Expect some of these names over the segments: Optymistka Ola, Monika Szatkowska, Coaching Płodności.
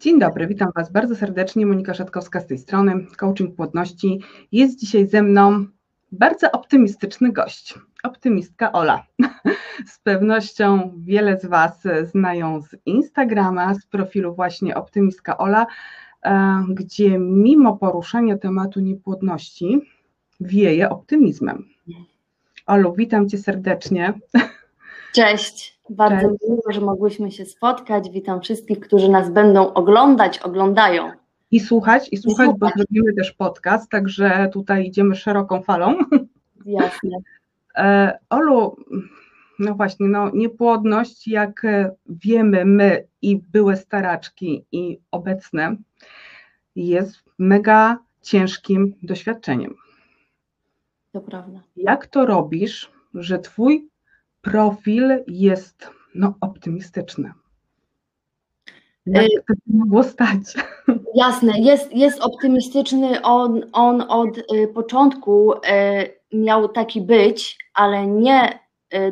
Dzień dobry, witam Was bardzo serdecznie, Monika Szatkowska z tej strony, Coaching Płodności. Jest dzisiaj ze mną bardzo optymistyczny gość, optymistka Ola. Z pewnością wiele z Was zna ją z Instagrama, z profilu właśnie Optymistka Ola, gdzie mimo poruszenia tematu niepłodności wieje optymizmem. Olu, witam Cię serdecznie. Cześć, bardzo miło, że mogłyśmy się spotkać. Witam wszystkich, którzy nas będą oglądać, oglądają. I słuchać, bo zrobimy też podcast, także tutaj idziemy szeroką falą. Jasne. Olu, no właśnie, niepłodność, jak wiemy my i były staraczki i obecne, jest mega ciężkim doświadczeniem. To prawda. Jak to robisz, że Twój profil jest optymistyczny? Jak to mogło stać? Jasne, jest optymistyczny. On od początku miał taki być, ale nie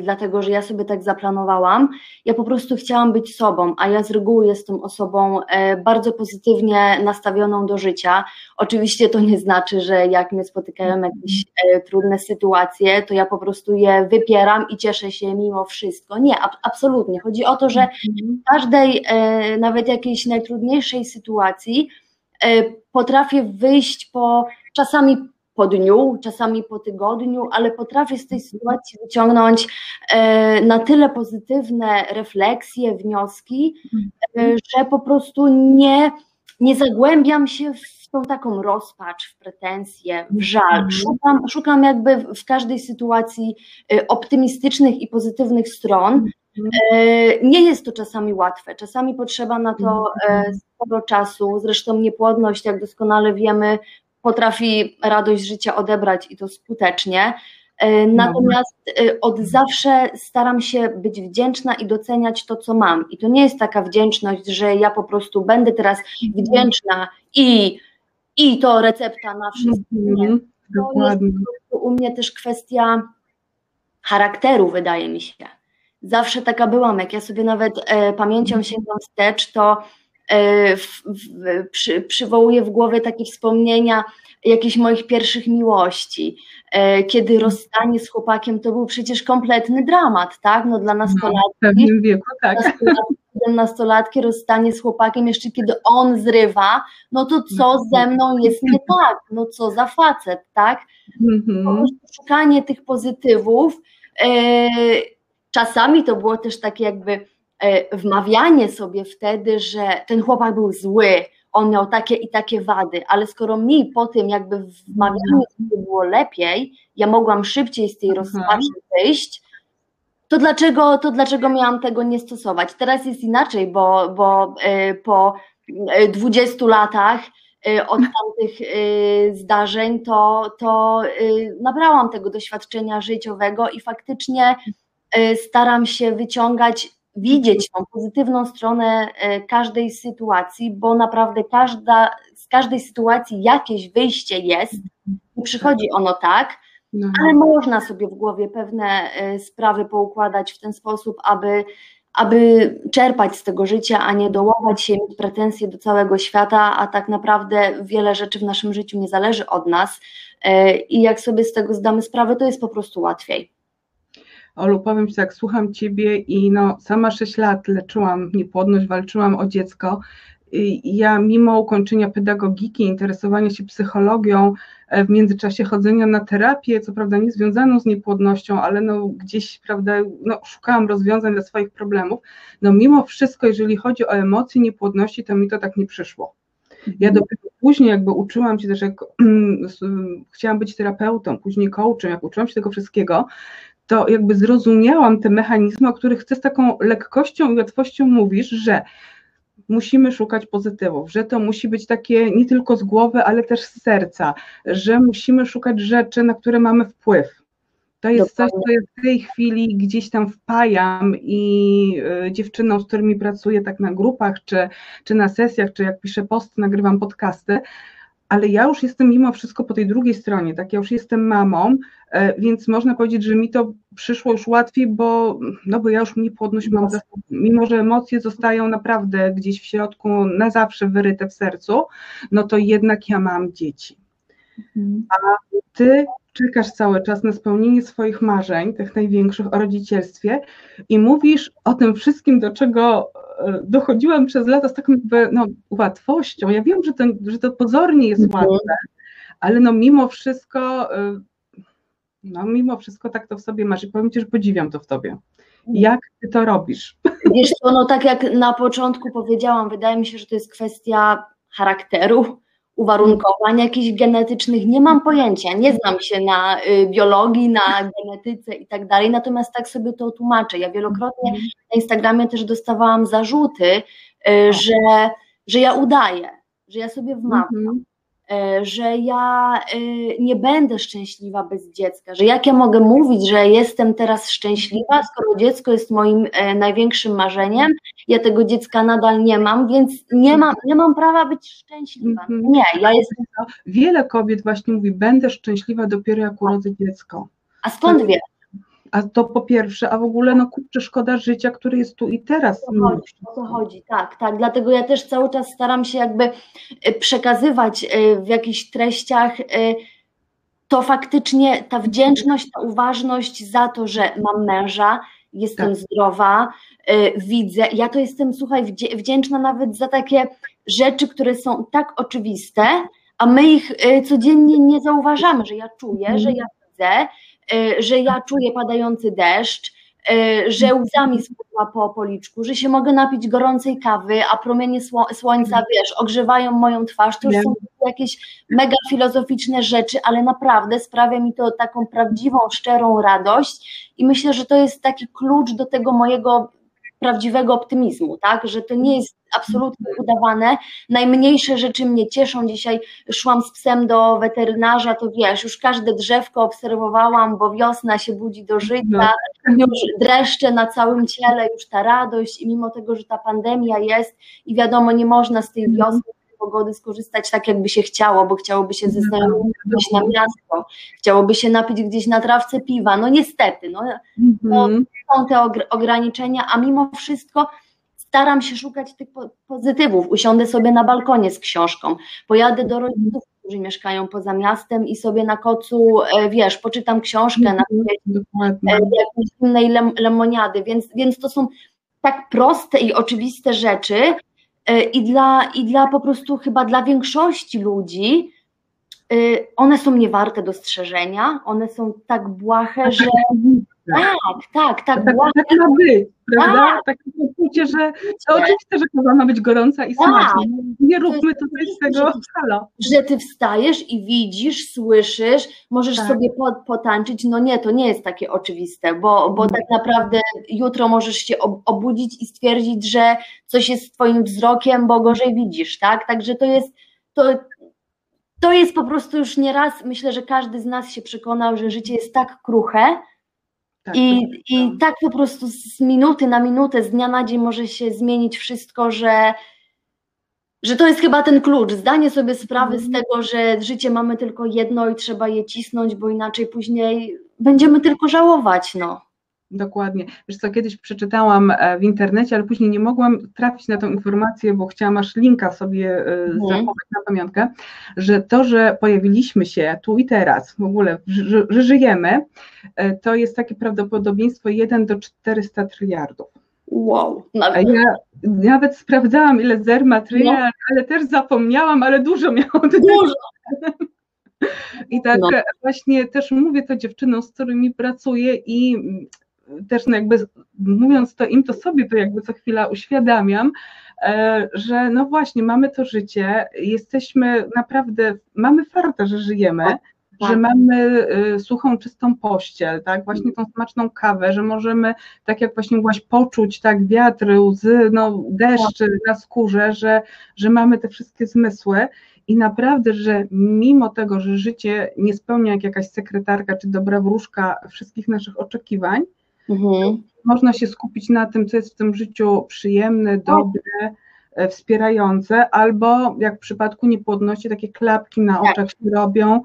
dlatego, że ja sobie tak zaplanowałam. Ja po prostu chciałam być sobą, a ja z reguły jestem osobą bardzo pozytywnie nastawioną do życia. Oczywiście to nie znaczy, że jak mnie spotykają jakieś trudne sytuacje, to ja po prostu je wypieram i cieszę się mimo wszystko. Nie, absolutnie. Chodzi o to, że w każdej, nawet jakiejś najtrudniejszej sytuacji potrafię wyjść po dniu, czasami po tygodniu, ale potrafię z tej sytuacji wyciągnąć na tyle pozytywne refleksje, wnioski, że po prostu nie zagłębiam się w tą taką rozpacz, w pretensje, w żal. Szukam jakby w każdej sytuacji optymistycznych i pozytywnych stron. Nie jest to czasami łatwe, czasami potrzeba na to sporo czasu, zresztą niepłodność, jak doskonale wiemy, potrafi radość życia odebrać i to skutecznie. Natomiast od zawsze staram się być wdzięczna i doceniać to, co mam. I to nie jest taka wdzięczność, że ja po prostu będę teraz wdzięczna i to recepta na wszystko. To jest u mnie też kwestia charakteru, wydaje mi się. Zawsze taka byłam. Jak ja sobie nawet pamięcią sięgam wstecz, to przywołuję w głowie takie wspomnienia jakichś moich pierwszych miłości, kiedy rozstanie z chłopakiem to był przecież kompletny dramat, tak? Dla nastolatki, w pewnym wieku, tak. 17-latki, rozstanie z chłopakiem, jeszcze kiedy on zrywa, to co ze mną jest nie tak, co za facet, tak? Szukanie tych pozytywów, czasami to było też takie jakby wmawianie sobie wtedy, że ten chłopak był zły, on miał takie i takie wady, ale skoro mi po tym jakby wmawianie sobie było lepiej, ja mogłam szybciej z tej rozpaczy wyjść, to dlaczego miałam tego nie stosować? Teraz jest inaczej, bo po 20 latach od tamtych zdarzeń to nabrałam tego doświadczenia życiowego i faktycznie staram się widzieć tą pozytywną stronę każdej sytuacji, bo naprawdę z każdej sytuacji jakieś wyjście jest, nie przychodzi ono tak, ale można sobie w głowie pewne sprawy poukładać w ten sposób, aby czerpać z tego życia, a nie dołować się, mieć pretensje do całego świata, a tak naprawdę wiele rzeczy w naszym życiu nie zależy od nas i jak sobie z tego zdamy sprawę, to jest po prostu łatwiej. Olu, powiem Ci tak, słucham Ciebie i sama 6 lat leczyłam niepłodność, walczyłam o dziecko. I ja mimo ukończenia pedagogiki, interesowania się psychologią, w międzyczasie chodzenia na terapię, co prawda nie związaną z niepłodnością, ale gdzieś, prawda, szukałam rozwiązań dla swoich problemów. Mimo wszystko, jeżeli chodzi o emocje niepłodności, to mi to tak nie przyszło. Ja dopiero później jakby uczyłam się też, jak chciałam być terapeutą, później coachem, jak uczyłam się tego wszystkiego, to jakby zrozumiałam te mechanizmy, o których Ty z taką lekkością i łatwością mówisz, że musimy szukać pozytywów, że to musi być takie nie tylko z głowy, ale też z serca, że musimy szukać rzeczy, na które mamy wpływ. To jest coś, co ja w tej chwili gdzieś tam wpajam i dziewczyną, z którymi pracuję tak na grupach, czy na sesjach, czy jak piszę posty, nagrywam podcasty, ale ja już jestem mimo wszystko po tej drugiej stronie, tak, ja już jestem mamą, więc można powiedzieć, że mi to przyszło już łatwiej, bo ja już niepłodność mam, mimo że emocje zostają naprawdę gdzieś w środku na zawsze wyryte w sercu, no to jednak ja mam dzieci. A ty czekasz cały czas na spełnienie swoich marzeń, tych największych, o rodzicielstwie, i mówisz o tym wszystkim, do czego dochodziłam przez lata z taką łatwością. Ja wiem, że to pozornie jest łatwe, ale mimo wszystko tak to w sobie masz i powiem Ci, że podziwiam to w Tobie. Jak Ty to robisz? Wiesz co, tak jak na początku powiedziałam, wydaje mi się, że to jest kwestia charakteru, uwarunkowań jakichś genetycznych, nie mam pojęcia, nie znam się na biologii, na genetyce i tak dalej, natomiast tak sobie to tłumaczę. Ja wielokrotnie na Instagramie też dostawałam zarzuty, że ja udaję, że ja sobie wmawiam, że ja nie będę szczęśliwa bez dziecka, że jak ja mogę mówić, że jestem teraz szczęśliwa, skoro dziecko jest moim największym marzeniem, ja tego dziecka nadal nie mam, więc nie mam prawa być szczęśliwa. Nie, ja jestem... Wiele kobiet właśnie mówi, będę szczęśliwa dopiero jak urodzę dziecko. A skąd wie? A to po pierwsze, a w ogóle kurczę, szkoda życia, które jest tu i teraz. O to chodzi, tak, dlatego ja też cały czas staram się jakby przekazywać w jakichś treściach to faktycznie ta wdzięczność, ta uważność za to, że mam męża, jestem zdrowa, widzę, ja to jestem, słuchaj, wdzięczna nawet za takie rzeczy, które są tak oczywiste, a my ich codziennie nie zauważamy, że ja czuję, że ja widzę, że ja czuję padający deszcz, że łzami spływa po policzku, że się mogę napić gorącej kawy, a promienie słońca, ogrzewają moją twarz, to już są jakieś mega filozoficzne rzeczy, ale naprawdę sprawia mi to taką prawdziwą, szczerą radość i myślę, że to jest taki klucz do tego mojego prawdziwego optymizmu, tak, że to nie jest absolutnie udawane, najmniejsze rzeczy mnie cieszą, dzisiaj szłam z psem do weterynarza, to wiesz, już każde drzewko obserwowałam, bo wiosna się budzi do życia, już dreszcze na całym ciele, już ta radość i mimo tego, że ta pandemia jest i wiadomo, nie można z tej wiosny, pogody skorzystać tak, jakby się chciało, bo chciałoby się ze znajomymi gdzieś na miasto, chciałoby się napić gdzieś na trawce piwa, niestety, są te ograniczenia, a mimo wszystko staram się szukać tych pozytywów, usiądę sobie na balkonie z książką, pojadę do rodziców, którzy mieszkają poza miastem i sobie na kocu, wiesz, poczytam książkę, na jakiejś innej lemoniady, więc to są tak proste i oczywiste rzeczy, i dla po prostu chyba dla większości ludzi one są niewarte dostrzeżenia, one są tak błahe, że tak błahe. Tak ma być, prawda? Takie poczucie, że to oczywiście, że kawa ma być gorąca i smaczna. Nie róbmy tutaj z tego halo. Że ty wstajesz i widzisz, słyszysz, możesz sobie potańczyć, nie, to nie jest takie oczywiste, bo tak naprawdę jutro możesz się obudzić i stwierdzić, że coś jest z twoim wzrokiem, bo gorzej widzisz, tak? Także to jest po prostu już nieraz, myślę, że każdy z nas się przekonał, że życie jest tak kruche, i tak po prostu z minuty na minutę, z dnia na dzień może się zmienić wszystko, że to jest chyba ten klucz, zdanie sobie sprawy z tego, że życie mamy tylko jedno i trzeba je cisnąć, bo inaczej później będziemy tylko żałować, Dokładnie. Wiesz co, kiedyś przeczytałam w internecie, ale później nie mogłam trafić na tą informację, bo chciałam aż linka sobie zachować na pamiątkę, że to, że pojawiliśmy się tu i teraz, w ogóle, że żyjemy, to jest takie prawdopodobieństwo 1 do 400 triliardów. Wow. Ja nawet sprawdzałam, ile zer ma tryliard, ale też zapomniałam, ale dużo miałam. Dużo! I tak właśnie też mówię to dziewczynom, z którymi pracuję i też mówiąc to im, to sobie to co chwila uświadamiam, że właśnie mamy to życie, jesteśmy naprawdę, mamy farta, że żyjemy, że mamy suchą, czystą pościel, właśnie tą smaczną kawę, że możemy, tak jak właśnie mówiłaś, poczuć wiatr, łzy, deszcz na skórze, że mamy te wszystkie zmysły i naprawdę, że mimo tego, że życie nie spełnia jak jakaś sekretarka czy dobra wróżka wszystkich naszych oczekiwań, można się skupić na tym, co jest w tym życiu przyjemne, dobre, wspierające, albo jak w przypadku niepłodności, takie klapki na oczach się robią,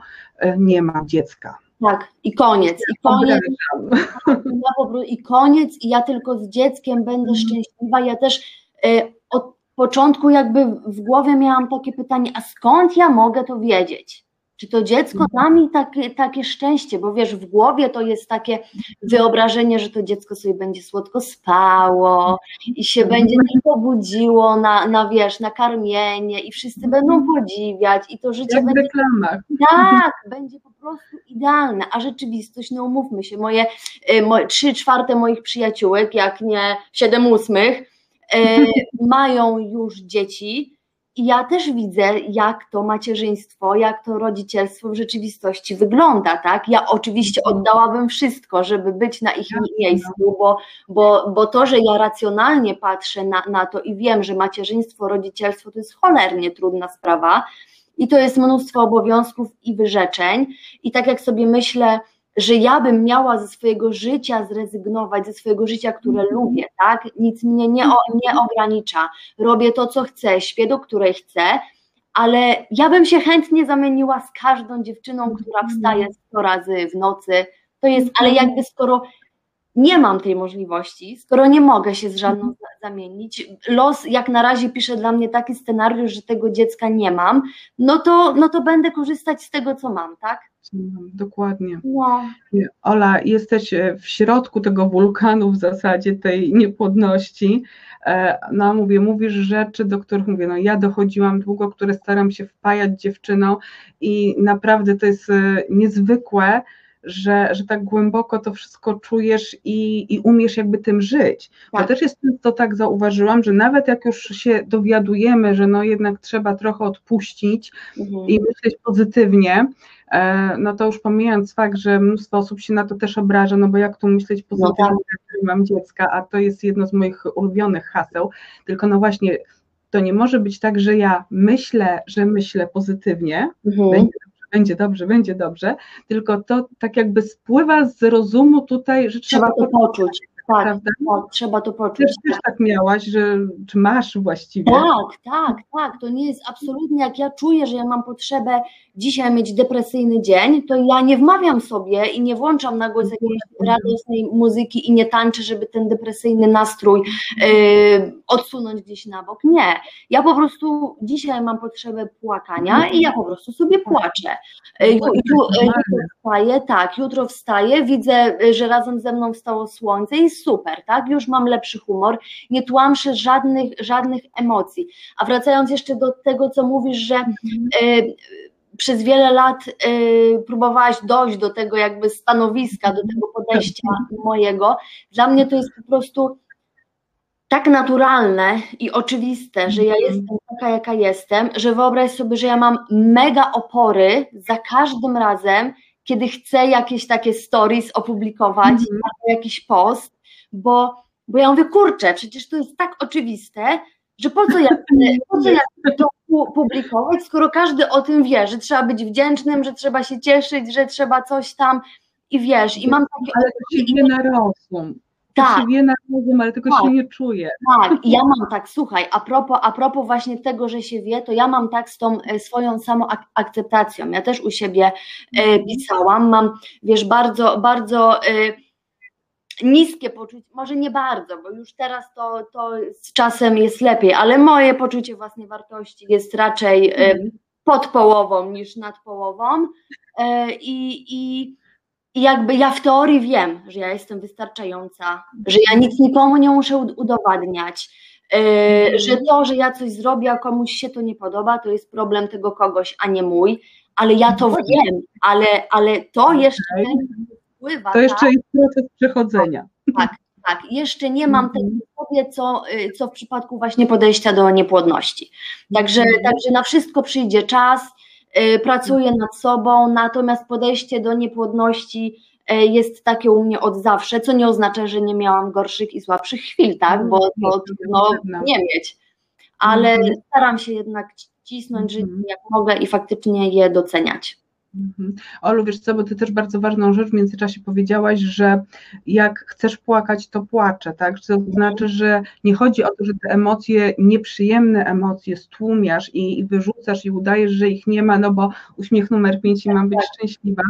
nie ma dziecka. Tak, i koniec, i ja tylko z dzieckiem będę szczęśliwa. Ja też od początku jakby w głowie miałam takie pytanie, a skąd ja mogę to wiedzieć? Czy to dziecko da mi takie szczęście? Bo wiesz, w głowie to jest takie wyobrażenie, że to dziecko sobie będzie słodko spało i się będzie tylko budziło na karmienie i wszyscy będą podziwiać i to życie będzie... Jak w reklamach. Tak, będzie po prostu idealne, a rzeczywistość, no umówmy się, 3/4 moich przyjaciółek, jak nie 7/8, mają już dzieci. I ja też widzę, jak to macierzyństwo, jak to rodzicielstwo w rzeczywistości wygląda, tak? Ja oczywiście oddałabym wszystko, żeby być na ich miejscu, bo to, że ja racjonalnie patrzę na to i wiem, że macierzyństwo, rodzicielstwo to jest cholernie trudna sprawa i to jest mnóstwo obowiązków i wyrzeczeń i tak jak sobie myślę, że ja bym miała ze swojego życia zrezygnować, ze swojego życia, które lubię, tak? Nic mnie nie ogranicza, robię to, co chcę, śpię, do której chcę, ale ja bym się chętnie zamieniła z każdą dziewczyną, która wstaje 100 razy w nocy, to jest, ale jakby skoro nie mam tej możliwości, skoro nie mogę się z żadną zamienić, los jak na razie pisze dla mnie taki scenariusz, że tego dziecka nie mam, no to będę korzystać z tego, co mam, tak? Dokładnie. Wow. Ola, jesteś w środku tego wulkanu w zasadzie tej niepłodności. No mówisz rzeczy, do których ja dochodziłam długo, które staram się wpajać dziewczynom i naprawdę to jest niezwykłe, że tak głęboko to wszystko czujesz i umiesz jakby tym żyć. Tak. Bo też jest to tak, zauważyłam, że nawet jak już się dowiadujemy, że no jednak trzeba trochę odpuścić i myśleć pozytywnie, no to już pomijając fakt, że mnóstwo osób się na to też obraża, no bo jak tu myśleć pozytywnie, jak mam dziecka, a to jest jedno z moich ulubionych haseł, tylko no właśnie to nie może być tak, że ja myślę, że myślę pozytywnie, będzie dobrze, tylko to tak jakby spływa z rozumu tutaj, że trzeba to poczuć. Tak, trzeba to poczuć. Też tak miałaś, czy masz właściwie? Tak, to nie jest absolutnie, jak ja czuję, że ja mam potrzebę dzisiaj mieć depresyjny dzień, to ja nie wmawiam sobie i nie włączam na głos jakiejś radosnej muzyki i nie tańczę, żeby ten depresyjny nastrój odsunąć gdzieś na bok, nie. Ja po prostu dzisiaj mam potrzebę płakania i ja po prostu sobie płaczę. Jutro wstaję, widzę, że razem ze mną wstało słońce i super, tak? Już mam lepszy humor, nie tłamszę żadnych emocji. A wracając jeszcze do tego, co mówisz, że przez wiele lat próbowałaś dojść do tego jakby stanowiska, do tego podejścia mojego, dla mnie to jest po prostu tak naturalne i oczywiste, że ja jestem taka, jaka jestem, że wyobraź sobie, że ja mam mega opory za każdym razem, kiedy chcę jakieś takie stories opublikować, albo jakiś post, bo ja mówię, kurczę, przecież to jest tak oczywiste, że po co ja to publikować, skoro każdy o tym wie, że trzeba być wdzięcznym, że trzeba się cieszyć, że trzeba coś tam i wiesz, i mam takie... Ale to się wie na rozum. Tak. To się wie na rozum, ale tylko się nie czuje. Tak, i ja mam tak, słuchaj, a propos właśnie tego, że się wie, to ja mam tak z tą swoją samoakceptacją. Ja też u siebie pisałam, mam, wiesz, bardzo, bardzo... niskie poczucie, może nie bardzo, bo już teraz to z czasem jest lepiej, ale moje poczucie własnej wartości jest raczej pod połową niż nad połową i jakby ja w teorii wiem, że ja jestem wystarczająca, że ja nic nikomu nie muszę udowadniać, że to, że ja coś zrobię, a komuś się to nie podoba, to jest problem tego kogoś, a nie mój, ale ja to wiem, ale to jeszcze... Pływa, to jeszcze jest proces przechodzenia. Tak. Jeszcze nie mam tego w sobie, co w przypadku właśnie podejścia do niepłodności. Także na wszystko przyjdzie czas, pracuję nad sobą, natomiast podejście do niepłodności jest takie u mnie od zawsze, co nie oznacza, że nie miałam gorszych i słabszych chwil, tak? Bo to trudno nie mieć. Ale staram się jednak cisnąć, żyć jak mogę i faktycznie je doceniać. Olu, wiesz co, bo ty też bardzo ważną rzecz w międzyczasie powiedziałaś, że jak chcesz płakać, to płaczę, tak? To znaczy, że nie chodzi o to, że te emocje, nieprzyjemne emocje stłumiasz i wyrzucasz i udajesz, że ich nie ma, no bo uśmiech numer 5 i mam być szczęśliwa,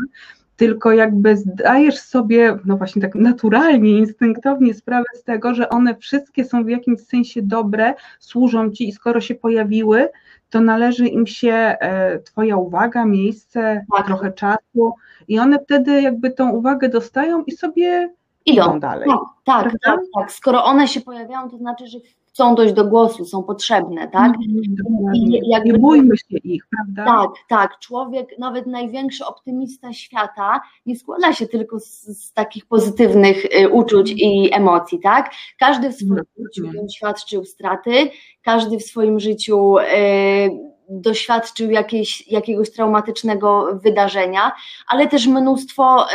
tylko jakby zdajesz sobie, no właśnie tak naturalnie, instynktownie sprawę z tego, że one wszystkie są w jakimś sensie dobre, służą ci i skoro się pojawiły, to należy im się twoja uwaga, miejsce, trochę czasu i one wtedy jakby tą uwagę dostają i sobie idą dalej. Tak. Skoro one się pojawiają, to znaczy, że chcą dojść do głosu, są potrzebne, tak? Nie bójmy się ich, prawda? Tak. Człowiek, nawet największy optymista świata, nie składa się tylko z takich pozytywnych uczuć i emocji, tak? Każdy w swoim życiu doświadczył straty, każdy w swoim życiu doświadczył jakiegoś traumatycznego wydarzenia, ale też mnóstwo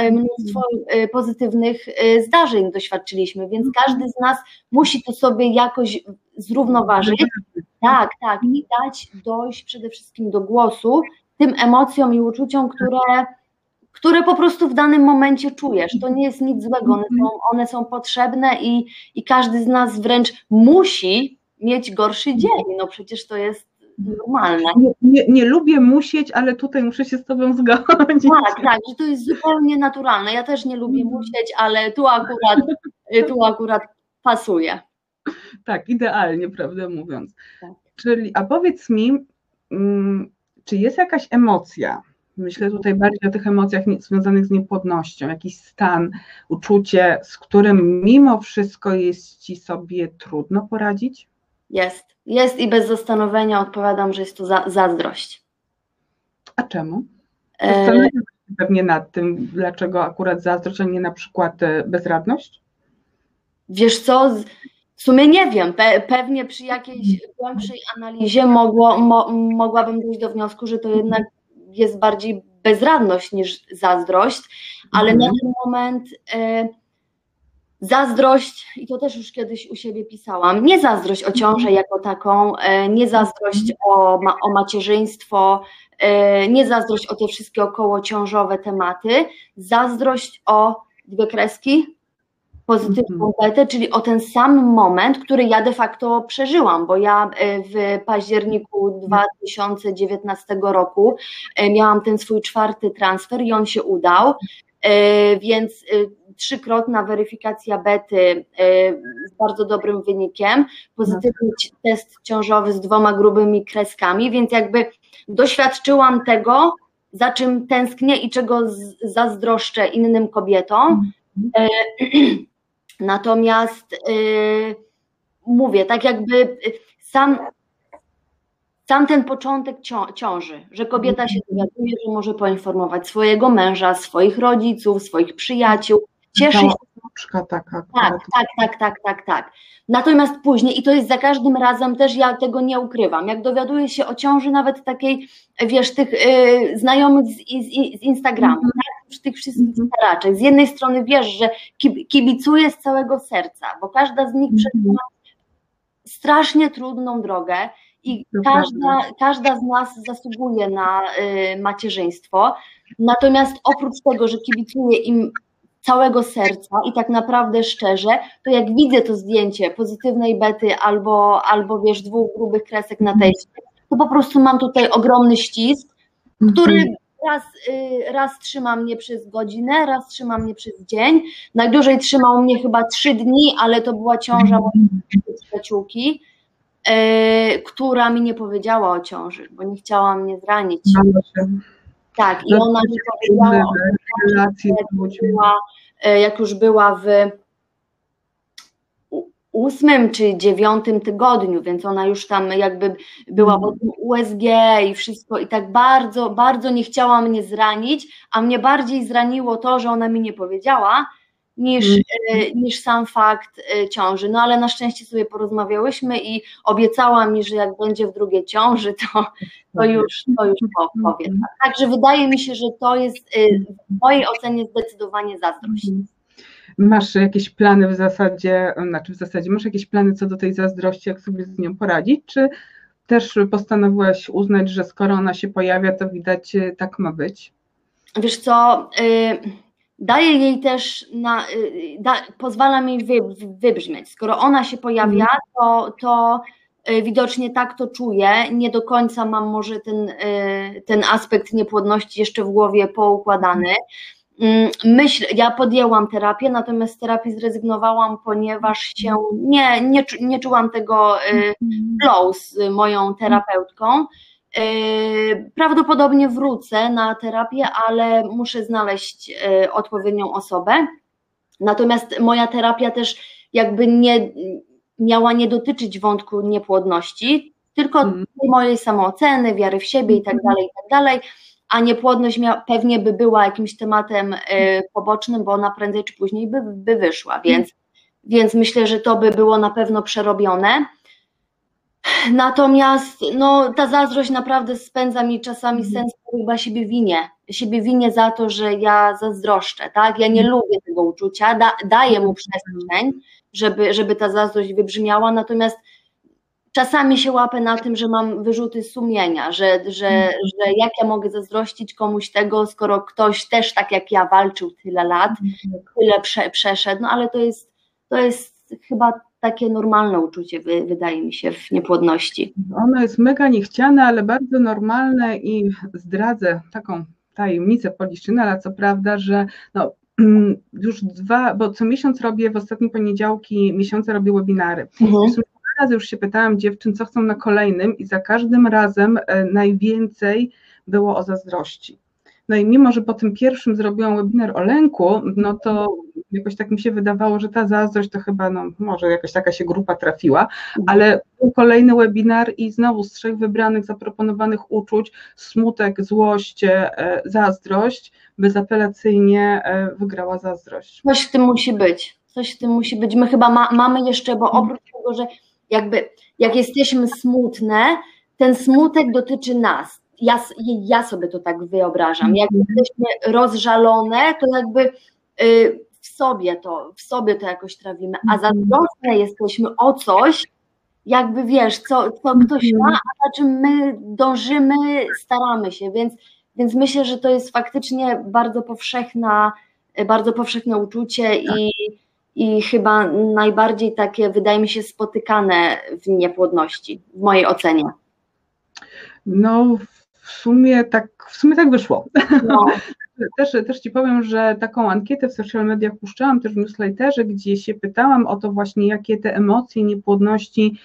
pozytywnych zdarzeń doświadczyliśmy, więc każdy z nas musi to sobie jakoś zrównoważyć, tak, i dojść przede wszystkim do głosu tym emocjom i uczuciom, które po prostu w danym momencie czujesz. To nie jest nic złego, one są potrzebne i każdy z nas wręcz musi mieć gorszy dzień, no przecież to jest normalne. Nie lubię musieć, ale tutaj muszę się z tobą zgodzić. Tak, że to jest zupełnie naturalne. Ja też nie lubię musieć, ale tu akurat pasuje. Tak, idealnie, prawdę mówiąc. Tak. Czyli, a powiedz mi, czy jest jakaś emocja, myślę tutaj bardziej o tych emocjach związanych z niepłodnością, jakiś stan, uczucie, z którym mimo wszystko jest ci sobie trudno poradzić? Jest i bez zastanowienia odpowiadam, że jest to zazdrość. A czemu? Zastanawiam się pewnie nad tym, dlaczego akurat zazdrość, a nie na przykład bezradność? Wiesz co, w sumie nie wiem, pewnie przy jakiejś głębszej analizie mogłabym dojść do wniosku, że to jednak jest bardziej bezradność niż zazdrość, ale na ten moment... Zazdrość, i to też już kiedyś u siebie pisałam, nie zazdrość o ciążę jako taką, nie zazdrość o macierzyństwo, nie zazdrość o te wszystkie okołociążowe tematy, zazdrość o dwie kreski, pozytywną betę, czyli o ten sam moment, który ja de facto przeżyłam, bo ja w październiku 2019 roku miałam ten swój 4. transfer i on się udał, więc 3-krotna weryfikacja bety z bardzo dobrym wynikiem, pozytywny test ciążowy z 2 grubymi kreskami, więc jakby doświadczyłam tego, za czym tęsknię i czego zazdroszczę innym kobietom, natomiast mówię, tak jakby sam ten początek ciąży, że kobieta się dowiaduje, że może poinformować swojego męża, swoich rodziców, swoich przyjaciół, cieszy się. Tak. Natomiast później, i to jest za każdym razem też, ja tego nie ukrywam, jak dowiaduję się o ciąży nawet takiej, wiesz, tych znajomych z Instagramu, tych wszystkich staraczek, z jednej strony wiesz, że kibicuję z całego serca, bo każda z nich przeżyła strasznie trudną drogę, i każda z nas zasługuje na macierzyństwo, natomiast oprócz tego, że kibicuję im całego serca i tak naprawdę szczerze, to jak widzę to zdjęcie pozytywnej bety albo wiesz, 2 grubych kresek na teście, to po prostu mam tutaj ogromny ścisk, który raz trzyma mnie przez godzinę, raz trzyma mnie przez dzień, najdłużej trzymał mnie chyba 3 dni, ale to była ciąża mojej przyjaciółki, która mi nie powiedziała o ciąży, bo nie chciała mnie zranić. Tak, i ona mi powiedziała, jak już była w 8 czy 9 tygodniu, więc ona już tam jakby była w USG i wszystko, i tak bardzo, bardzo nie chciała mnie zranić, a mnie bardziej zraniło to, że ona mi nie powiedziała, niż sam fakt ciąży. No ale na szczęście sobie porozmawiałyśmy i obiecała mi, że jak będzie w drugiej ciąży, to już powiem. Także wydaje mi się, że to jest w mojej ocenie zdecydowanie zazdrość. Masz jakieś plany masz jakieś plany co do tej zazdrości, jak sobie z nią poradzić, czy też postanowiłaś uznać, że skoro ona się pojawia, to widać tak ma być? wiesz co, daje jej też, pozwala mi wybrzmieć. Skoro ona się pojawia, to widocznie tak to czuję, nie do końca mam może ten aspekt niepłodności jeszcze w głowie poukładany. Ja podjęłam terapię, natomiast z terapii zrezygnowałam, ponieważ się nie czułam tego flow z moją terapeutką. Prawdopodobnie wrócę na terapię, ale muszę znaleźć odpowiednią osobę. Natomiast moja terapia też jakby nie miała nie dotyczyć wątku niepłodności, tylko mojej samooceny, wiary w siebie i tak dalej. A niepłodność pewnie by była jakimś tematem pobocznym, bo ona prędzej czy później by wyszła, więc myślę, że to by było na pewno przerobione. Natomiast no, ta zazdrość naprawdę spędza mi czasami sens, bo chyba siebie winię za to, że ja zazdroszczę, tak? Ja nie lubię tego uczucia, daję mu przestrzeń, żeby ta zazdrość wybrzmiała, natomiast czasami się łapę na tym, że mam wyrzuty sumienia, że jak ja mogę zazdrościć komuś tego, skoro ktoś też tak jak ja walczył tyle lat, tyle przeszedł, no ale to jest chyba takie normalne uczucie, wydaje mi się, w niepłodności. Ono jest mega niechciane, ale bardzo normalne i zdradzę taką tajemnicę Poliszczyny, ale co prawda, że no, już bo co miesiąc robię, w ostatnie poniedziałki miesiąca robię webinary. Raz już się pytałam dziewczyn, co chcą na kolejnym i za każdym razem najwięcej było o zazdrości. No i mimo, że po tym pierwszym zrobiłam webinar o lęku, no to jakoś tak mi się wydawało, że ta zazdrość to chyba, no może jakoś taka się grupa trafiła, ale był kolejny webinar i znowu z 3 wybranych, zaproponowanych uczuć, smutek, złość, zazdrość, bezapelacyjnie wygrała zazdrość. Coś w tym musi być. My chyba mamy jeszcze, bo oprócz tego, że jakby jak jesteśmy smutne, ten smutek dotyczy nas. Ja sobie to tak wyobrażam. Jak jesteśmy rozżalone, to jakby w sobie to jakoś trawimy, a zazdrosne jesteśmy o coś, jakby wiesz, co ktoś ma, a za czym my dążymy, staramy się, więc myślę, że to jest faktycznie bardzo powszechne uczucie i chyba najbardziej takie, wydaje mi się, spotykane w niepłodności, w mojej ocenie. No w sumie tak wyszło. No. Też Ci powiem, że taką ankietę w social mediach puszczałam, też w newsletterze, gdzie się pytałam o to właśnie, jakie te emocje niepłodności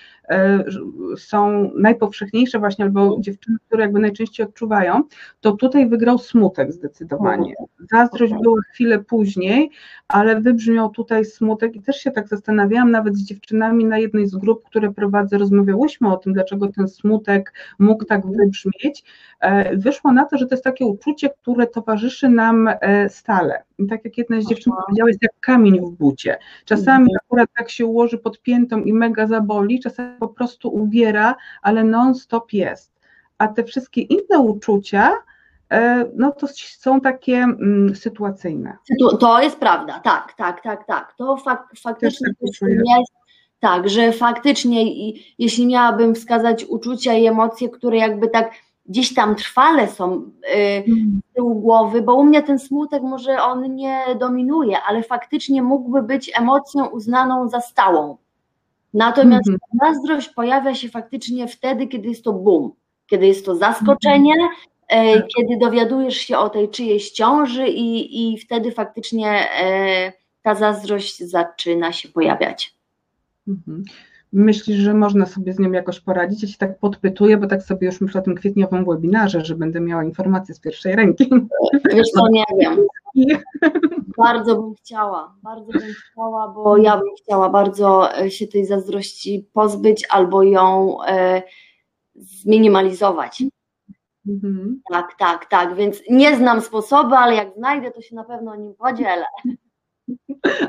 są najpowszechniejsze właśnie, albo dziewczyny, które jakby najczęściej odczuwają, to tutaj wygrał smutek zdecydowanie. Zazdrość była chwilę później, ale wybrzmiał tutaj smutek i też się tak zastanawiałam, nawet z dziewczynami na jednej z grup, które prowadzę, rozmawiałyśmy o tym, dlaczego ten smutek mógł tak wybrzmieć. Wyszło na to, że to jest takie uczucie, które towarzyszy nam stale. I tak jak jedna z dziewczyn powiedziała, jest jak kamień w bucie. Czasami akurat tak się ułoży pod piętą i mega zaboli, czasami po prostu uwiera, ale non-stop jest. A te wszystkie inne uczucia, no to są takie sytuacyjne. To jest prawda, tak. To faktycznie jest tak, że faktycznie, jeśli miałabym wskazać uczucia i emocje, które jakby tak gdzieś tam trwale są z tyłu głowy, bo u mnie ten smutek może on nie dominuje, ale faktycznie mógłby być emocją uznaną za stałą. Natomiast zazdrość pojawia się faktycznie wtedy, kiedy jest to boom, kiedy jest to zaskoczenie, kiedy dowiadujesz się o tej czyjejś ciąży i wtedy faktycznie ta zazdrość zaczyna się pojawiać. Myślisz, że można sobie z nią jakoś poradzić? Ja się tak podpytuję, bo tak sobie już myślę o tym kwietniowym webinarze, że będę miała informacje z pierwszej ręki. Wiesz co, nie wiem. Bardzo bym chciała, bo ja bym chciała bardzo się tej zazdrości pozbyć albo ją zminimalizować. Tak, więc nie znam sposobu, ale jak znajdę, to się na pewno nim podzielę.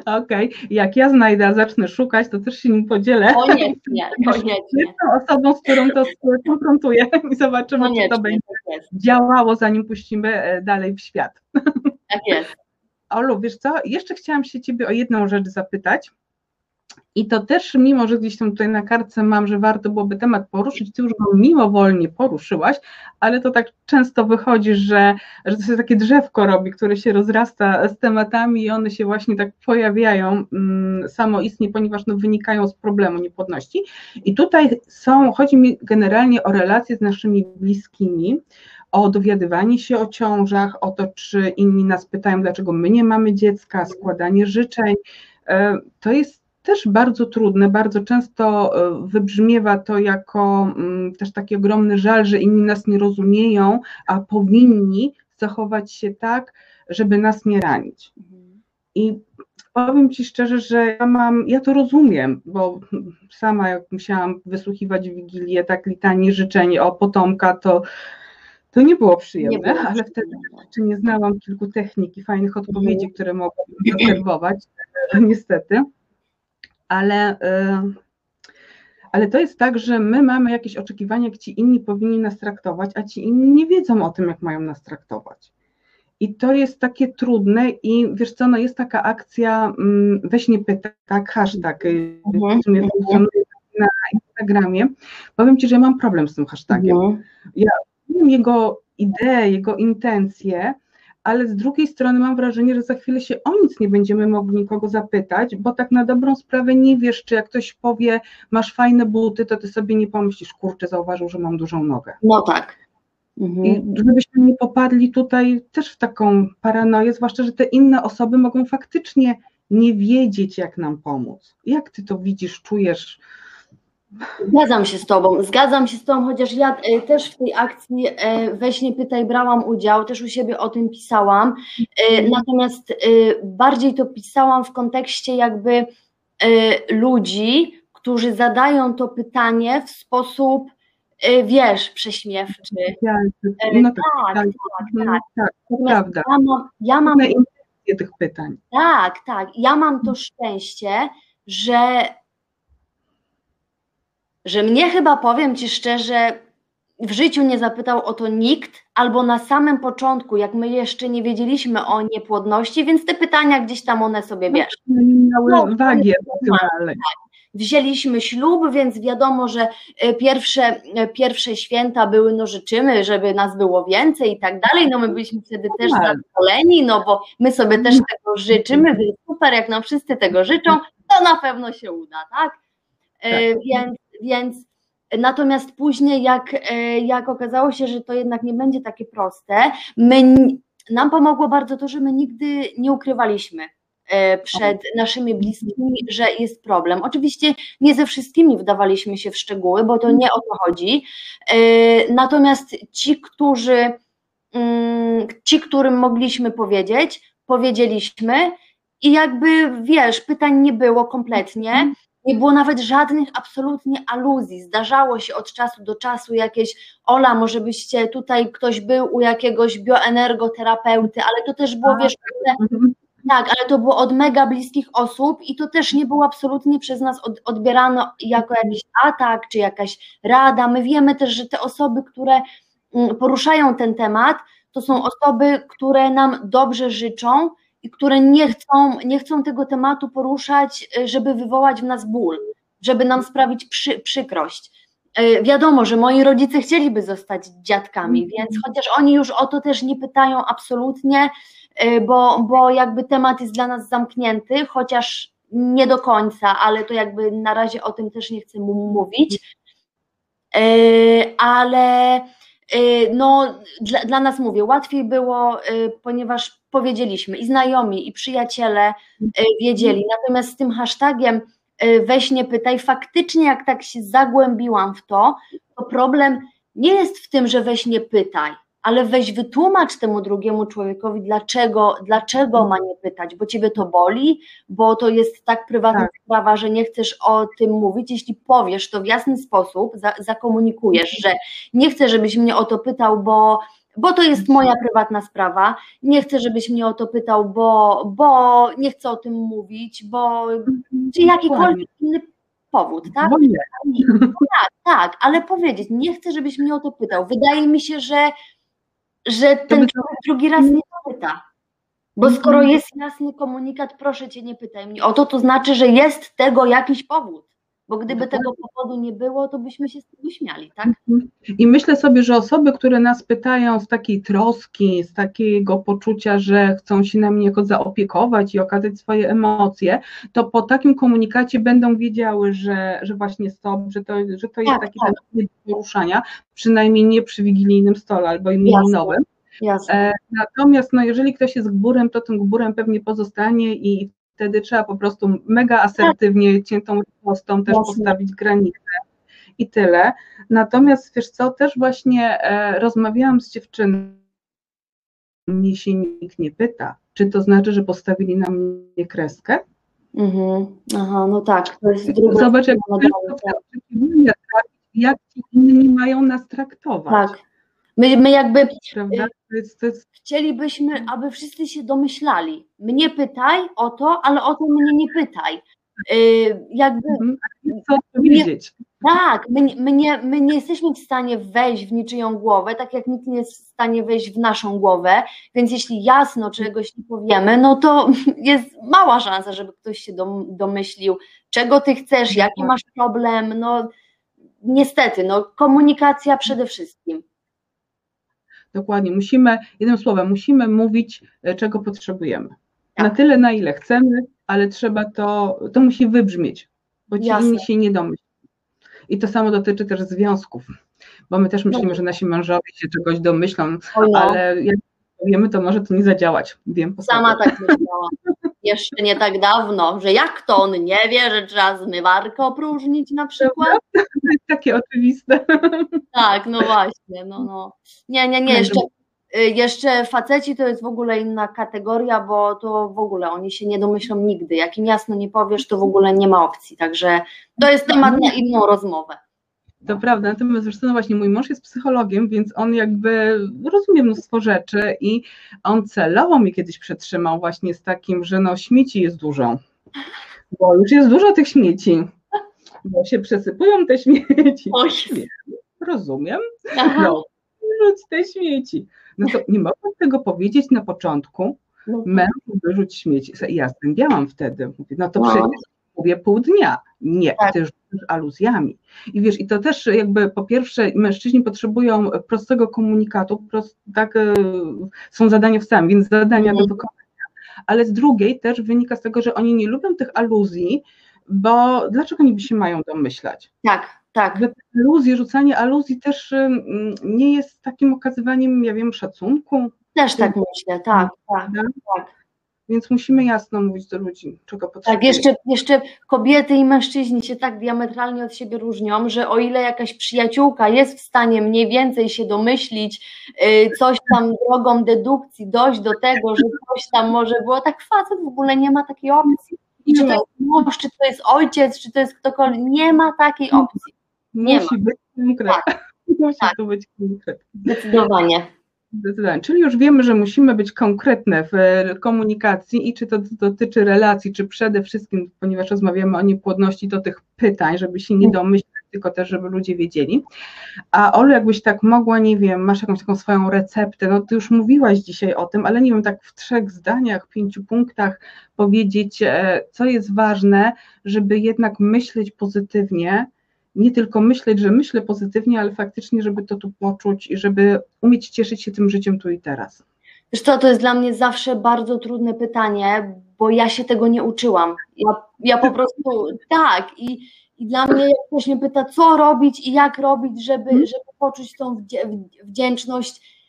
Okej, jak ja znajdę, a zacznę szukać, to też się nim podzielę. Koniecznie. Z tą osobą, z którą to konfrontuję i zobaczymy, czy to będzie działało, zanim puścimy dalej w świat. Tak jest. Olu, wiesz co, jeszcze chciałam się Ciebie o jedną rzecz zapytać. I to też, mimo że gdzieś tam tutaj na kartce mam, że warto byłoby temat poruszyć, ty już go mimowolnie poruszyłaś, ale to tak często wychodzi, że to się takie drzewko robi, które się rozrasta z tematami i one się właśnie tak pojawiają samoistnie, ponieważ no, wynikają z problemu niepłodności. I tutaj chodzi mi generalnie o relacje z naszymi bliskimi, o dowiadywanie się o ciążach, o to, czy inni nas pytają, dlaczego my nie mamy dziecka, składanie życzeń. To jest też bardzo trudne, bardzo często wybrzmiewa to jako też taki ogromny żal, że inni nas nie rozumieją, a powinni zachować się tak, żeby nas nie ranić. I powiem Ci szczerze, że ja to rozumiem, bo sama jak musiałam wysłuchiwać w Wigilię tak litanie życzeń o potomka, to nie było przyjemne, ale wtedy jeszcze nie znałam kilku technik i fajnych odpowiedzi, które mogłam obserwować, niestety. Ale to jest tak, że my mamy jakieś oczekiwania, jak ci inni powinni nas traktować, a ci inni nie wiedzą o tym, jak mają nas traktować. I to jest takie trudne i wiesz co, no jest taka akcja weź nie pytaj, tak, hashtag, który funkcjonuje na Instagramie. Powiem Ci, że ja mam problem z tym hashtagiem. Ja wiem jego ideę, jego intencje, ale z drugiej strony mam wrażenie, że za chwilę się o nic nie będziemy mogli nikogo zapytać, bo tak na dobrą sprawę nie wiesz, czy jak ktoś powie, masz fajne buty, to ty sobie nie pomyślisz, kurczę, zauważył, że mam dużą nogę. No tak. I żebyśmy nie popadli tutaj też w taką paranoję, zwłaszcza, że te inne osoby mogą faktycznie nie wiedzieć, jak nam pomóc. Jak ty to widzisz, czujesz? Zgadzam się z Tobą, chociaż ja też w tej akcji weź nie pytaj brałam udział, też u siebie o tym pisałam, natomiast bardziej to pisałam w kontekście jakby ludzi, którzy zadają to pytanie w sposób, wiesz, prześmiewczy. Tak. Ja mam intencje tych pytań. Tak, ja mam to szczęście, że mnie chyba, powiem Ci szczerze, w życiu nie zapytał o to nikt, albo na samym początku, jak my jeszcze nie wiedzieliśmy o niepłodności, więc te pytania gdzieś tam one sobie, wiesz. Wzięliśmy ślub, więc wiadomo, że pierwsze święta były, no życzymy, żeby nas było więcej i tak dalej, no my byliśmy wtedy też zadowoleni, no bo my sobie też tego życzymy, więc super, jak nam wszyscy tego życzą, to na pewno się uda, tak? Tak. Więc natomiast później jak okazało się, że to jednak nie będzie takie proste, nam pomogło bardzo to, że my nigdy nie ukrywaliśmy przed naszymi bliskimi, że jest problem. Oczywiście nie ze wszystkimi wdawaliśmy się w szczegóły, bo to nie o to chodzi, natomiast którym mogliśmy powiedzieć, powiedzieliśmy i jakby, wiesz, pytań nie było kompletnie. Nie było nawet żadnych absolutnie aluzji, zdarzało się od czasu do czasu jakieś, Ola, może byście tutaj ktoś był u jakiegoś bioenergoterapeuty, ale to też było, wiesz, ale to było od mega bliskich osób i to też nie było absolutnie przez nas odbierano jako jakiś atak czy jakaś rada. My wiemy też, że te osoby, które poruszają ten temat, to są osoby, które nam dobrze życzą i które nie chcą tego tematu poruszać, żeby wywołać w nas ból, żeby nam sprawić przykrość. Wiadomo, że moi rodzice chcieliby zostać dziadkami, więc chociaż oni już o to też nie pytają absolutnie, bo jakby temat jest dla nas zamknięty, chociaż nie do końca, ale to jakby na razie o tym też nie chcę mówić, ale... No, dla nas, mówię, łatwiej było, ponieważ powiedzieliśmy i znajomi, i przyjaciele wiedzieli, natomiast z tym hashtagiem weź nie pytaj, faktycznie jak tak się zagłębiłam w to, to problem nie jest w tym, że weź nie pytaj, ale weź wytłumacz temu drugiemu człowiekowi, dlaczego ma nie pytać, bo ciebie to boli, bo to jest tak prywatna sprawa, że nie chcesz o tym mówić. Jeśli powiesz to w jasny sposób, zakomunikujesz, że nie chcę, żebyś mnie o to pytał, bo to jest moja prywatna sprawa, nie chcę, żebyś mnie o to pytał, bo nie chcę o tym mówić, bo czy jakikolwiek inny powód, tak? Tak, ale powiedzieć, nie chcę, żebyś mnie o to pytał. Wydaje mi się, że ten drugi raz nie pyta. Bo skoro jest jasny komunikat, proszę Cię, nie pytaj mnie o to, to znaczy, że jest tego jakiś powód. Bo gdyby tego powodu nie było, to byśmy się z tego śmiali, tak? I myślę sobie, że osoby, które nas pytają z takiej troski, z takiego poczucia, że chcą się nami jakoś zaopiekować i okazać swoje emocje, to po takim komunikacie będą wiedziały, że właśnie stop, że to jest taki temat do poruszania, przynajmniej nie przy wigilijnym stole albo imieninowym. Jasne. Natomiast jeżeli ktoś jest gburem, to tym gburem pewnie pozostanie i wtedy trzeba po prostu mega asertywnie, ciętą ręką też postawić granicę i tyle. Natomiast wiesz co, też właśnie rozmawiałam z dziewczyną, mnie się nikt nie pyta, czy to znaczy, że postawili na mnie kreskę? Mhm. Aha, no tak. To jest zobacz, jak ci inni mają nas traktować. Tak. My jakby chcielibyśmy, aby wszyscy się domyślali. Mnie pytaj o to, ale o to mnie nie pytaj. Jakby co powiedzieć? Tak, my nie jesteśmy w stanie wejść w niczyją głowę, tak jak nikt nie jest w stanie wejść w naszą głowę, więc jeśli jasno czegoś nie powiemy, no to jest mała szansa, żeby ktoś się domyślił, czego ty chcesz, jaki masz problem. No niestety, no komunikacja przede wszystkim. Dokładnie, musimy, jednym słowem, musimy mówić, czego potrzebujemy. Tak. Na tyle, na ile chcemy, ale trzeba to musi wybrzmieć, bo ci inni się nie domyślą. I to samo dotyczy też związków, bo my też myślimy, że nasi mężowie się czegoś domyślą, ale jak powiemy, to może to nie zadziałać. Wiem po sama sobie. Tak myślałam, jeszcze nie tak dawno, że jak to on nie wie, że trzeba zmywarkę opróżnić na przykład? Takie oczywiste. Tak, no właśnie, no. Nie, jeszcze faceci to jest w ogóle inna kategoria, bo to w ogóle oni się nie domyślą nigdy. Jak im jasno nie powiesz, to w ogóle nie ma opcji, także to jest temat na inną rozmowę. To prawda, natomiast zresztą właśnie mój mąż jest psychologiem, więc on jakby rozumie mnóstwo rzeczy i on celowo mi kiedyś przetrzymał właśnie z takim, że no śmieci jest dużo, bo już jest dużo tych śmieci, bo się przesypują te śmieci. Rozumiem, no, wyrzuć te śmieci. No to nie mogłam tego powiedzieć na początku, mężu wyrzuć śmieci. Ja zdębiałam wtedy, mówię, no to przecież mówię pół dnia, nie, ty już aluzjami. I wiesz, i to też jakby po pierwsze mężczyźni potrzebują prostego komunikatu, są zadania w sam, więc zadania do wykonania, ale z drugiej też wynika z tego, że oni nie lubią tych aluzji, bo dlaczego niby się mają domyślać? Tak. Rzucanie aluzji też nie jest takim okazywaniem, ja wiem, szacunku. Też tak myślę, tak. Więc musimy jasno mówić do ludzi, czego potrzebujemy. Tak, jeszcze kobiety i mężczyźni się tak diametralnie od siebie różnią, że o ile jakaś przyjaciółka jest w stanie mniej więcej się domyślić, coś tam drogą dedukcji dojść do tego, że coś tam może było, tak facet w ogóle nie ma takiej opcji. I czy to jest mąż, czy to jest ojciec, czy to jest ktokolwiek, nie ma takiej opcji. Musi być konkret. Zdecydowanie. Czyli już wiemy, że musimy być konkretne w komunikacji i czy to dotyczy relacji, czy przede wszystkim, ponieważ rozmawiamy o niepłodności, do tych pytań, żeby się nie domyślać, tylko też, żeby ludzie wiedzieli. A Olu, jakbyś tak mogła, nie wiem, masz jakąś taką swoją receptę, no ty już mówiłaś dzisiaj o tym, ale nie wiem, tak w 3 zdaniach, 5 punktach powiedzieć, co jest ważne, żeby jednak myśleć pozytywnie, nie tylko myśleć, że myślę pozytywnie, ale faktycznie, żeby to tu poczuć i żeby umieć cieszyć się tym życiem tu i teraz. Wiesz co, to jest dla mnie zawsze bardzo trudne pytanie, bo ja się tego nie uczyłam. Ja po prostu i dla mnie jak ktoś mnie pyta, co robić i jak robić, żeby poczuć tą wdzięczność,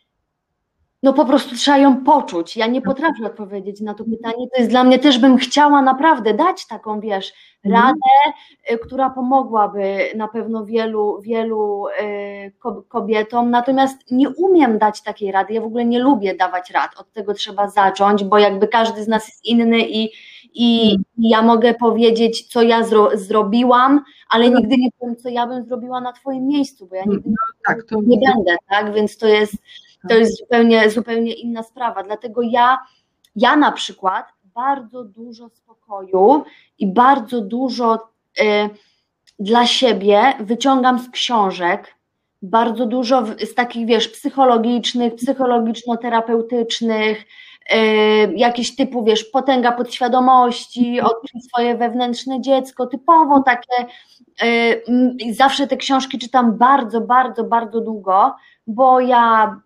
no po prostu trzeba ją poczuć. Ja nie potrafię odpowiedzieć na to pytanie. To jest dla mnie, też bym chciała naprawdę dać taką, wiesz, radę, która pomogłaby na pewno wielu kobietom, natomiast nie umiem dać takiej rady, ja w ogóle nie lubię dawać rad, od tego trzeba zacząć, bo jakby każdy z nas jest inny i ja mogę powiedzieć, co ja zrobiłam, ale nigdy nie wiem, co ja bym zrobiła na twoim miejscu, bo ja nigdy nie będę, tak, więc to jest zupełnie inna sprawa, dlatego ja na przykład bardzo dużo spokoju i bardzo dużo dla siebie wyciągam z książek, bardzo dużo z takich, wiesz, psychologicznych, psychologiczno-terapeutycznych, jakiś typu, wiesz, potęga podświadomości, odkryj swoje wewnętrzne dziecko, typowo takie, zawsze te książki czytam bardzo długo, bo ja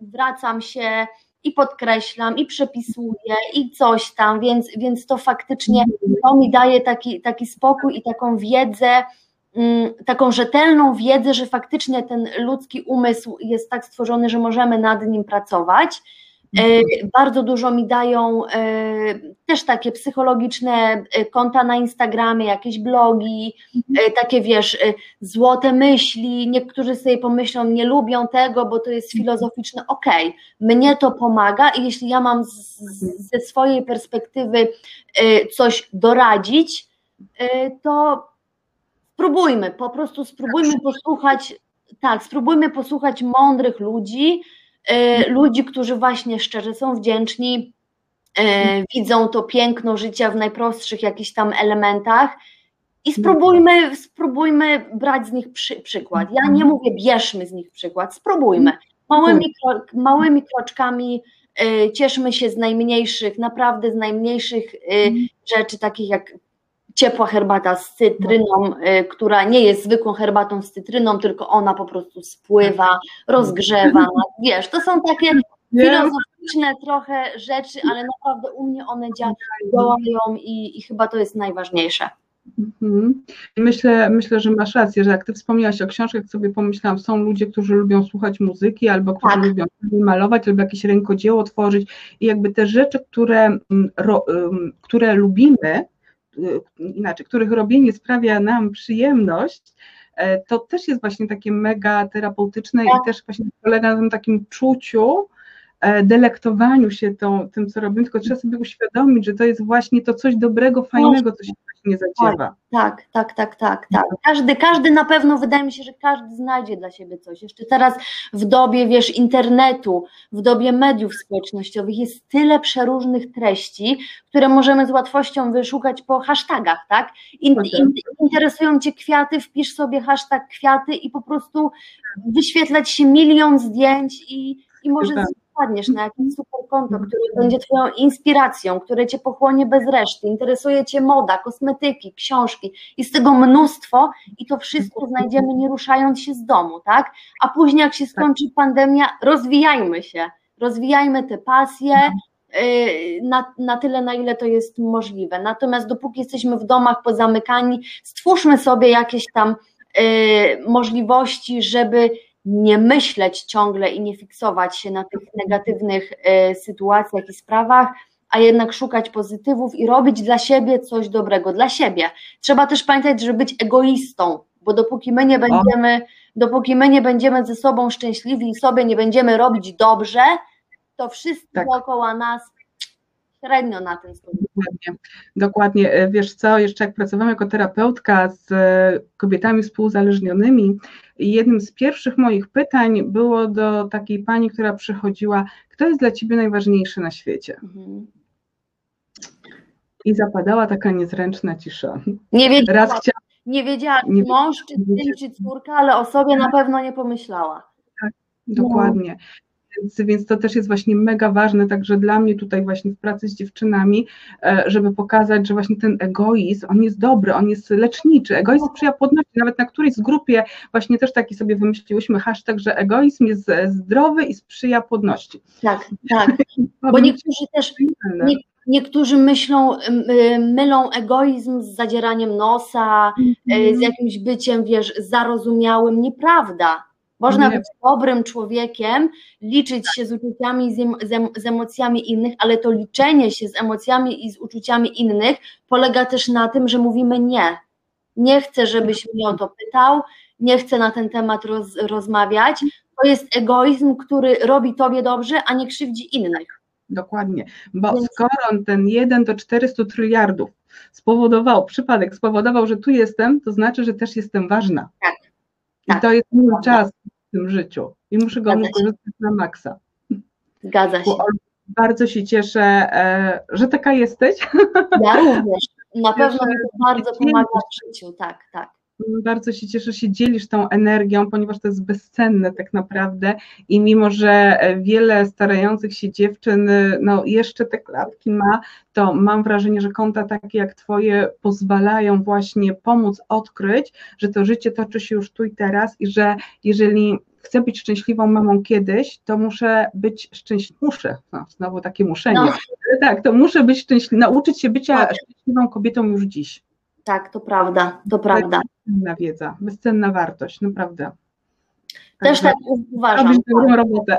wracam się i podkreślam, i przepisuję, i coś tam, więc to faktycznie to mi daje taki spokój i taką wiedzę, taką rzetelną wiedzę, że faktycznie ten ludzki umysł jest tak stworzony, że możemy nad nim pracować. Bardzo dużo mi dają też takie psychologiczne konta na Instagramie, jakieś blogi, takie, wiesz, złote myśli, niektórzy sobie pomyślą, nie lubią tego, bo to jest filozoficzne, okej, mnie to pomaga i jeśli ja mam ze swojej perspektywy coś doradzić, to spróbujmy, po prostu spróbujmy posłuchać mądrych ludzi, którzy właśnie szczerze są wdzięczni, widzą to piękno życia w najprostszych jakichś tam elementach i spróbujmy brać z nich przykład. Ja nie mówię, bierzmy z nich przykład, spróbujmy. Małymi kroczkami cieszmy się z najmniejszych, naprawdę z najmniejszych rzeczy, takich jak ciepła herbata z cytryną, która nie jest zwykłą herbatą z cytryną, tylko ona po prostu spływa, rozgrzewa, wiesz, to są takie filozoficzne trochę rzeczy, ale naprawdę u mnie one działają i chyba to jest najważniejsze. Myślę, że masz rację, że jak ty wspomniałaś o książkach, sobie pomyślałam, są ludzie, którzy lubią słuchać muzyki, albo którzy lubią malować, albo jakieś rękodzieło tworzyć i jakby te rzeczy, które lubimy, których robienie sprawia nam przyjemność, to też jest właśnie takie mega terapeutyczne i też właśnie polega na tym takim czuciu, delektowaniu się tym, co robimy, tylko trzeba sobie uświadomić, że to jest właśnie to coś dobrego, fajnego, co się właśnie zadziewa. Tak. Każdy na pewno, wydaje mi się, że każdy znajdzie dla siebie coś. Jeszcze teraz w dobie, wiesz, internetu, w dobie mediów społecznościowych jest tyle przeróżnych treści, które możemy z łatwością wyszukać po hashtagach, tak? Interesują Cię kwiaty, wpisz sobie hashtag kwiaty i po prostu wyświetlać się milion zdjęć i może wpadniesz na jakieś super konto, które będzie twoją inspiracją, które cię pochłonie bez reszty, interesuje cię moda, kosmetyki, książki, jest tego mnóstwo i to wszystko znajdziemy, nie ruszając się z domu, tak? A później jak się skończy pandemia, rozwijajmy się, rozwijajmy te pasje na tyle, na ile to jest możliwe, natomiast dopóki jesteśmy w domach pozamykani, stwórzmy sobie jakieś tam możliwości, żeby nie myśleć ciągle i nie fiksować się na tych negatywnych sytuacjach i sprawach, a jednak szukać pozytywów i robić dla siebie coś dobrego, dla siebie. Trzeba też pamiętać, żeby być egoistą, bo dopóki my nie będziemy ze sobą szczęśliwi i sobie nie będziemy robić dobrze, to wszyscy dookoła nas średnio na tym skorzystają. Dokładnie. Wiesz co, jeszcze jak pracowałam jako terapeutka z kobietami współuzależnionymi, jednym z pierwszych moich pytań było do takiej pani, która przychodziła, kto jest dla ciebie najważniejszy na świecie? I zapadała taka niezręczna cisza. Nie wiedziała, mąż, czy syn, czy córka, ale o sobie na pewno nie pomyślała. Tak, dokładnie. Więc to też jest właśnie mega ważne, także dla mnie tutaj właśnie w pracy z dziewczynami, żeby pokazać, że właśnie ten egoizm, on jest dobry, on jest leczniczy, egoizm sprzyja płodności, nawet na którejś z grupie właśnie też taki sobie wymyśliłyśmy hashtag, że egoizm jest zdrowy i sprzyja płodności. Tak, bo niektórzy też... Niektórzy mylą egoizm z zadzieraniem nosa, z jakimś byciem, wiesz, zarozumiałym, nieprawda. Można być dobrym człowiekiem, liczyć się z uczuciami, z emocjami innych, ale to liczenie się z emocjami i z uczuciami innych polega też na tym, że mówimy nie. Nie chcę, żebyś mnie o to pytał, nie chcę na ten temat rozmawiać. To jest egoizm, który robi tobie dobrze, a nie krzywdzi innych. Dokładnie, bo skoro ten 1 do 400 triliardów przypadek spowodował, że tu jestem, to znaczy, że też jestem ważna. I to jest mój czas w tym życiu i muszę go wykorzystać na maksa. Zgadza się. Bardzo się cieszę, że taka jesteś. Ja również. Na pewno mi to bardzo pomaga w życiu, tak. Bardzo się cieszę, że się dzielisz tą energią, ponieważ to jest bezcenne tak naprawdę i mimo, że wiele starających się dziewczyn no, jeszcze te klatki ma, to mam wrażenie, że konta takie jak twoje pozwalają właśnie pomóc odkryć, że to życie toczy się już tu i teraz i że jeżeli chcę być szczęśliwą mamą kiedyś, to muszę być szczęśliwą, znowu takie muszenie, no. Tak, to muszę być szczęśliwą, nauczyć się bycia szczęśliwą kobietą już dziś. Tak, to prawda, to prawda. Bezcenna wiedza, bezcenna wartość, naprawdę. Też tak uważam. Robisz dobrą robotę.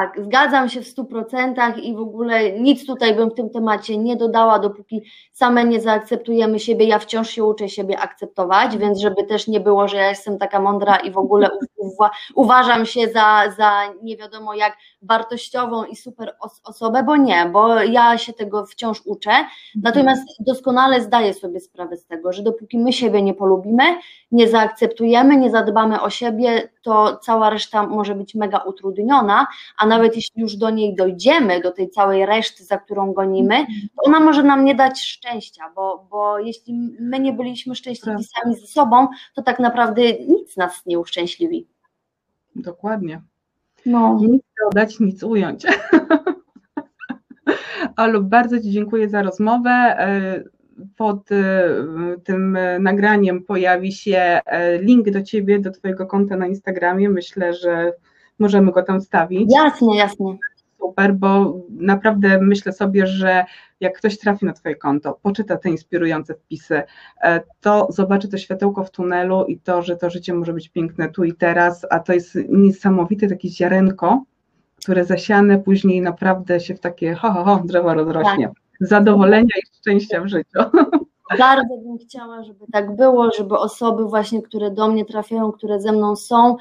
Tak, zgadzam się w 100% i w ogóle nic tutaj bym w tym temacie nie dodała, dopóki same nie zaakceptujemy siebie. Ja wciąż się uczę siebie akceptować, więc żeby też nie było, że ja jestem taka mądra i w ogóle uważam się za nie wiadomo jak wartościową i super osobę, bo nie, bo ja się tego wciąż uczę, natomiast doskonale zdaję sobie sprawę z tego, że dopóki my siebie nie polubimy, nie zaakceptujemy, nie zadbamy o siebie, to cała reszta może być mega utrudniona, a nawet jeśli już do niej dojdziemy, do tej całej reszty, za którą gonimy, to ona może nam nie dać szczęścia, bo jeśli my nie byliśmy szczęśliwi sami ze sobą, to tak naprawdę nic nas nie uszczęśliwi. Dokładnie. No. Nic dodać, nic ująć. Olu, bardzo Ci dziękuję za rozmowę. Pod tym nagraniem pojawi się link do Ciebie, do Twojego konta na Instagramie. Myślę, że możemy go tam wstawić. Jasne, jasne. Super, bo naprawdę myślę sobie, że jak ktoś trafi na Twoje konto, poczyta te inspirujące wpisy, to zobaczy to światełko w tunelu i to, że to życie może być piękne tu i teraz, a to jest niesamowite takie ziarenko, które zasiane później naprawdę się w takie drzewo rozrośnie. Tak. Zadowolenia i szczęścia w życiu. Bardzo bym chciała, żeby tak było, żeby osoby właśnie, które do mnie trafiają, które ze mną są,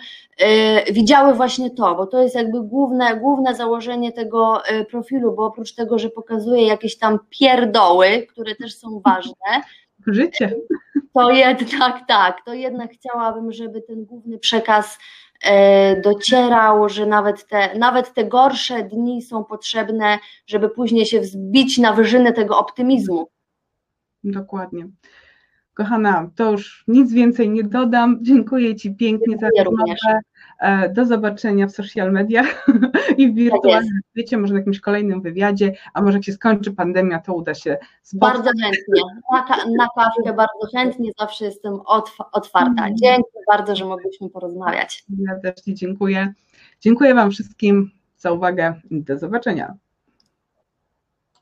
widziały właśnie to, bo to jest jakby główne założenie tego profilu, bo oprócz tego, że pokazuję jakieś tam pierdoły, które też są ważne, życie. To jednak tak, to jednak chciałabym, żeby ten główny przekaz docierał, że nawet te gorsze dni są potrzebne, żeby później się wzbić na wyżyny tego optymizmu. Dokładnie. Kochana, to już nic więcej nie dodam. Dziękuję Ci pięknie za rozmowę. Do zobaczenia w social mediach i w wirtualnym świecie, może na jakimś kolejnym wywiadzie, a może jak się skończy pandemia, to uda się spotkać. Bardzo chętnie, na kawkę bardzo chętnie, zawsze jestem otwarta. Dziękuję bardzo, że mogliśmy porozmawiać. Ja też Ci dziękuję. Dziękuję Wam wszystkim za uwagę i do zobaczenia.